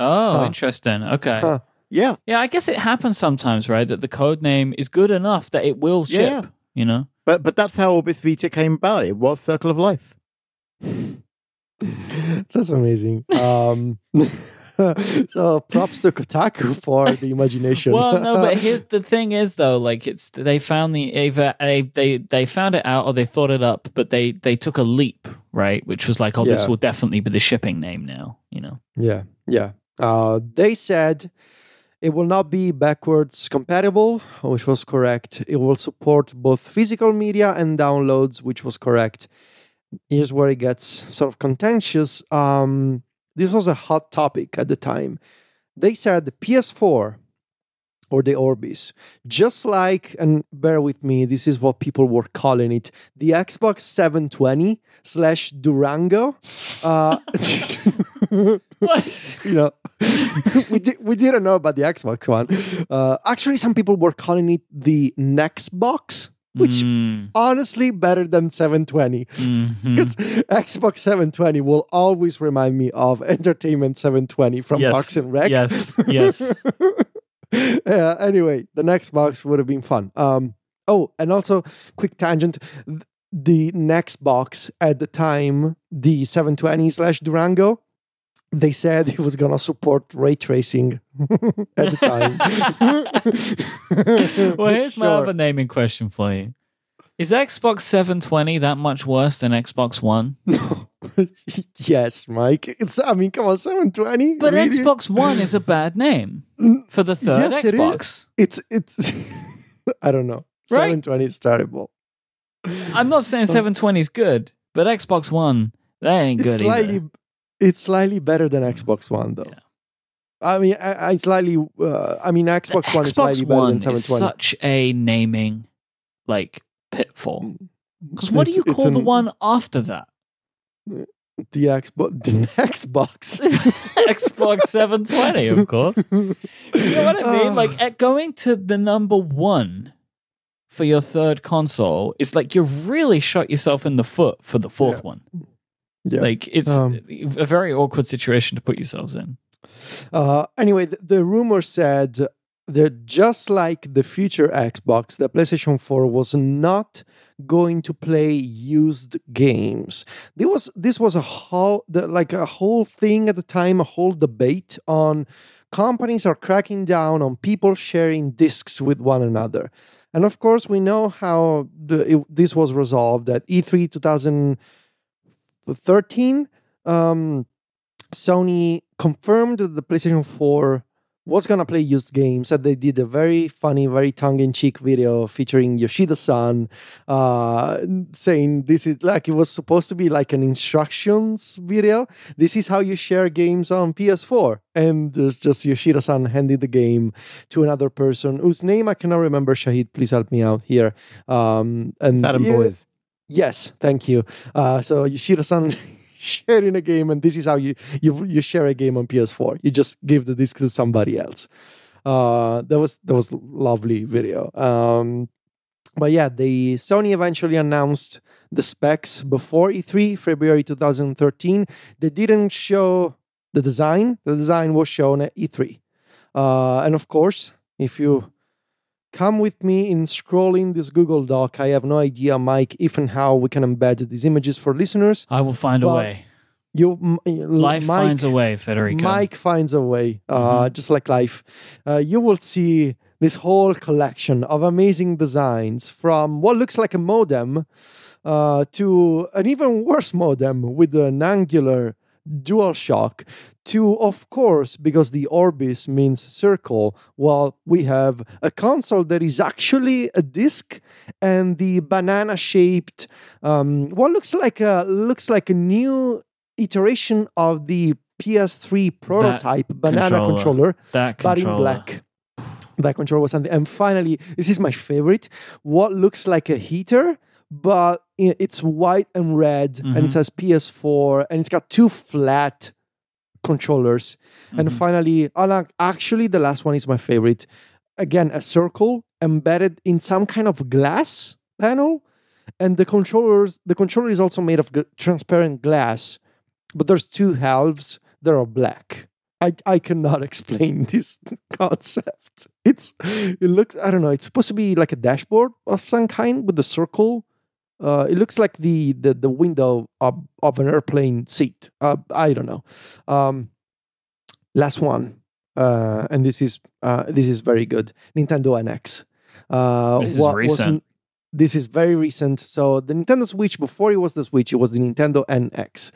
Oh, interesting. Okay. Yeah. Yeah, I guess it happens sometimes, right? That the code name is good enough that it will ship, you know? But that's how Orbis Vita came about. It was Circle of Life. That's amazing. So props to Kotaku for the imagination. Well, no, but the thing is, though, like they found it out, or they thought it up, but they took a leap, right? Which was like, this will definitely be the shipping name now, you know? Yeah, yeah. They said it will not be backwards compatible, which was correct. It will support both physical media and downloads, which was correct. Here's where it gets sort of contentious. This was a hot topic at the time. They said the PS4 or the Orbis, just like, and bear with me, this is what people were calling it, the Xbox 720 / Durango. What? You know, we didn't know about the Xbox One. Actually, some people were calling it the Nextbox, which honestly better than 720, because Xbox 720 will always remind me of Entertainment 720 from Parks and Rec. Yes. Anyway, the next box would have been fun. And also, quick tangent, the next box at the time, the 720 / Durango, they said it was going to support ray tracing at the time. Well, here's my other naming question for you. Is Xbox 720 that much worse than Xbox One? Yes, Mike. Come on, 720? But really? Xbox One is a bad name for the third Xbox. It's I don't know. Right? 720 is terrible. I'm not saying 720 is good, but Xbox One, that ain't good either. It's slightly better than Xbox One, though. Yeah. I mean, Xbox One is slightly better than 720. Xbox One is such a naming, pitfall. Because what do you call the one after that? The Xbox. Xbox 720, of course. You know what I mean? Going to the number one for your third console, it's like you really shot yourself in the foot for the fourth one. Yeah. It's a very awkward situation to put yourselves in. Anyway, the rumor said that just like the future Xbox, the PlayStation 4 was not going to play used games. This was a whole thing at the time, a whole debate on companies are cracking down on people sharing discs with one another. And of course, we know how this was resolved at E3 2013, Sony confirmed that the PlayStation 4 was going to play used games, and they did a very funny, very tongue-in-cheek video featuring Yoshida-san saying this is it was supposed to be like an instructions video. This is how you share games on PS4. And there's just Yoshida-san handed the game to another person whose name I cannot remember. Shahid, please help me out here. And Adam Boys. Yes, thank you. So Yoshida-san sharing a game, and this is how you share a game on PS4. You just give the disc to somebody else. That was lovely video. But yeah, Sony eventually announced the specs before E3, February 2013. They didn't show the design. The design was shown at E3. And of course, if you Come with me in scrolling this Google Doc. I have no idea, Mike, if and how we can embed these images for listeners. I will find a way. Mike finds a way, Federico. Mike finds a way, just like life. You will see this whole collection of amazing designs, from what looks like a modem to an even worse modem with an angular DualShock, to, of course, because the Orbis means circle, well, we have a console that is actually a disc, and the banana-shaped, what looks like a new iteration of the PS3 prototype banana controller, but in black. That controller was something. And finally, this is my favorite, what looks like a heater, but it's white and red, and it says PS4, and it's got two flat controllers. And finally, actually, the last one is my favorite. Again, a circle embedded in some kind of glass panel, and the controller is also made of transparent glass, but there's two halves that are black. I cannot explain this concept. It's supposed to be like a dashboard of some kind with a circle. It looks like the window of an airplane seat. I don't know. Last one, and this is very good. Nintendo NX. This is very recent. So the Nintendo Switch, before it was the Switch, it was the Nintendo NX.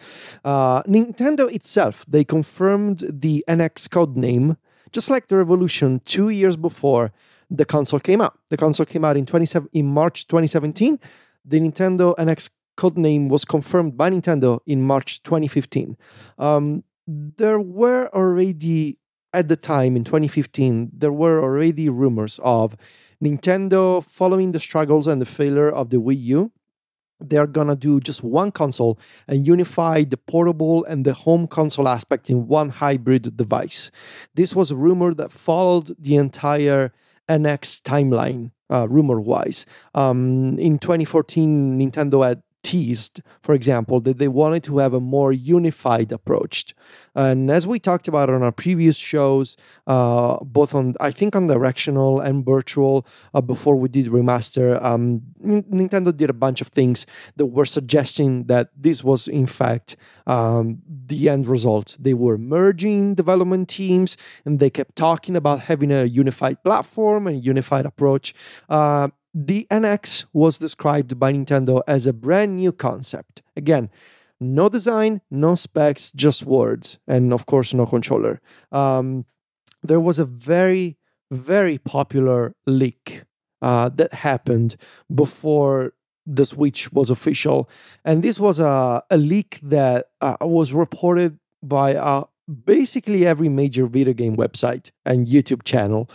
Nintendo itself, they confirmed the NX codename, just like the Revolution 2 years before the console came out. The console came out in March 2017. The Nintendo NX codename was confirmed by Nintendo in March 2015. There were already, at the time in 2015, rumors of Nintendo, following the struggles and the failure of the Wii U, they're going to do just one console and unify the portable and the home console aspect in one hybrid device. This was a rumor that followed the entire NX timeline, rumor-wise. In 2014, Nintendo had teased, for example, that they wanted to have a more unified approach. And as we talked about on our previous shows, both on directional and virtual, before we did remaster, Nintendo did a bunch of things that were suggesting that this was, in fact, the end result. They were merging development teams, and they kept talking about having a unified platform and a unified approach. The NX was described by Nintendo as a brand new concept. Again, no design, no specs, just words, and of course, no controller. There was a very, very popular leak that happened before the Switch was official. And this was a leak that was reported by basically every major video game website and YouTube channel.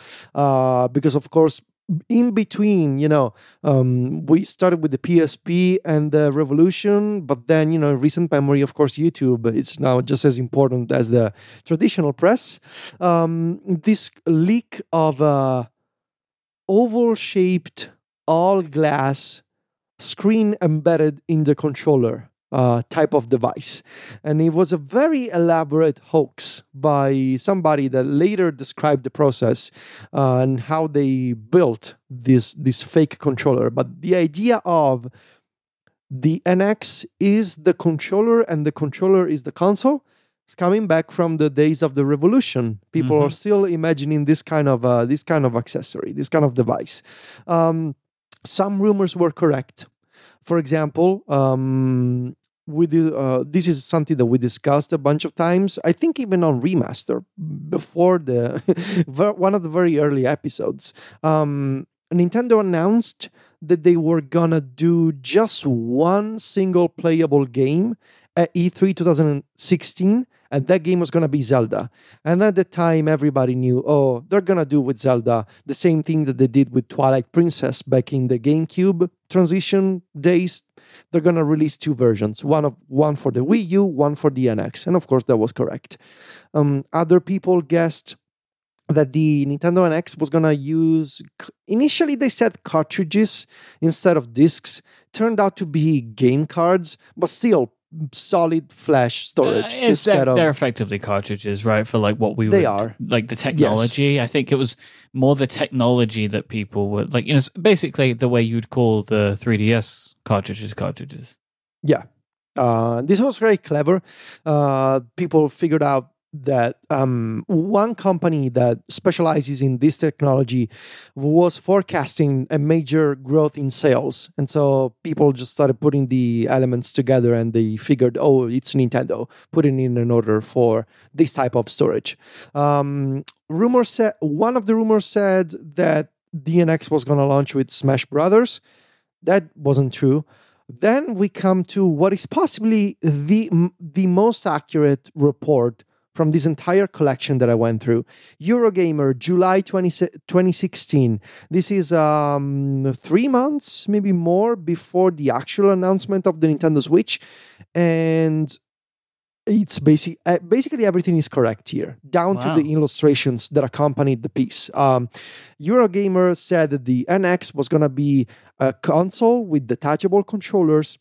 Because, of course, in between, we started with the PSP and the Revolution, but then, in recent memory, of course, YouTube, it's now just as important as the traditional press. This leak of a oval-shaped, all-glass screen embedded in the controller type of device. And it was a very elaborate hoax by somebody that later described the process and how they built this fake controller. But the idea of the NX is the controller and the controller is the console, it's coming back from the days of the Revolution. People are still imagining this kind of accessory, this kind of device. Some rumors were correct. For example, this is something that we discussed a bunch of times, I think even on Remaster, before the one of the very early episodes. Nintendo announced that they were going to do just one single playable game at E3 2016, and that game was going to be Zelda. And at the time, everybody knew, they're going to do with Zelda the same thing that they did with Twilight Princess back in the GameCube transition days. They're going to release two versions, one for the Wii U, one for the NX. And of course, that was correct. Other people guessed that the Nintendo NX was going to use... Initially, they said cartridges instead of discs. Turned out to be game cards, but still solid flash storage instead of... They're effectively cartridges, right? For like what we would... They are. Like the technology. Yes. I think it was more the technology that people would... Like, you know, basically the way you'd call the 3DS cartridges. Yeah. This was very clever. People figured out that one company that specializes in this technology was forecasting a major growth in sales. And so people just started putting the elements together and they figured, oh, it's Nintendo, putting in an order for this type of storage. One of the rumors said that DNX was going to launch with Smash Brothers. That wasn't true. Then we come to what is possibly the most accurate report from this entire collection that I went through. Eurogamer, July 2016. This is 3 months, maybe more, before the actual announcement of the Nintendo Switch. And it's basically everything is correct here, down to the illustrations that accompanied the piece. Eurogamer said that the NX was going to be a console with detachable controllers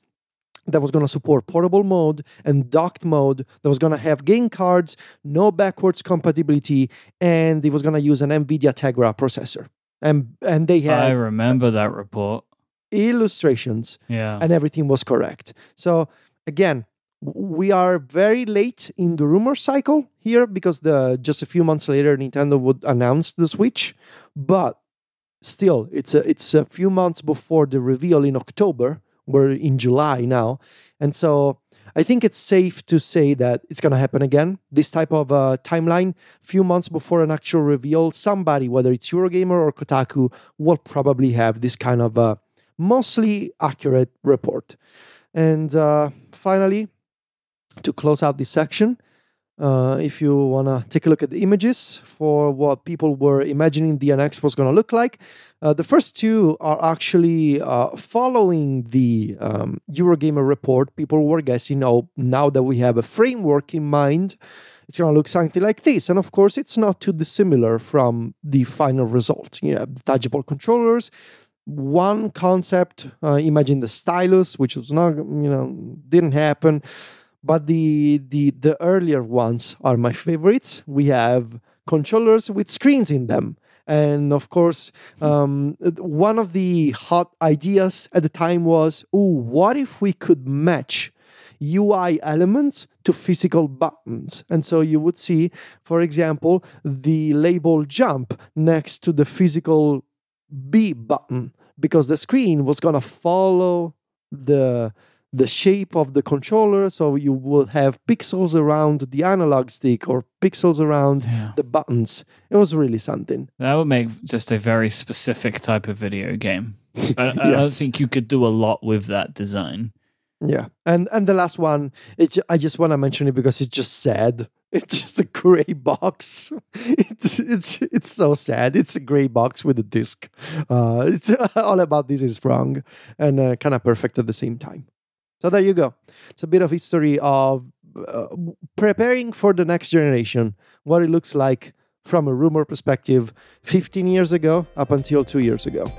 that was going to support portable mode and docked mode, that was going to have game cards, no backwards compatibility, and it was going to use an NVIDIA Tegra processor. And they had... I remember that report. Illustrations. Yeah. And everything was correct. So, again, we are very late in the rumor cycle here because just a few months later, Nintendo would announce the Switch. But still, it's a few months before the reveal in October. We're in July now. And so I think it's safe to say that it's going to happen again. This type of timeline, few months before an actual reveal, somebody, whether it's Eurogamer or Kotaku, will probably have this kind of mostly accurate report. And finally, to close out this section, if you want to take a look at the images for what people were imagining the NX was going to look like, the first two are actually following the Eurogamer report. People were guessing, oh, now that we have a framework in mind, it's going to look something like this. And of course, it's not too dissimilar from the final result. You have detachable controllers, one concept, imagine the stylus, which was not, didn't happen. But the earlier ones are my favorites. We have controllers with screens in them. And of course, one of the hot ideas at the time was, what if we could match UI elements to physical buttons? And so you would see, for example, the label jump next to the physical B button, because the screen was going to follow the shape of the controller, so you will have pixels around the analog stick or pixels around the buttons. It was really something. That would make just a very specific type of video game. I don't think you could do a lot with that design. Yeah. And the last one, I just want to mention it because it's just sad. It's just a gray box. It's so sad. It's a gray box with a disc. It's all about this is wrong and kind of perfect at the same time. So there you go. It's a bit of history of preparing for the next generation, what it looks like from a rumor perspective 15 years ago up until 2 years ago.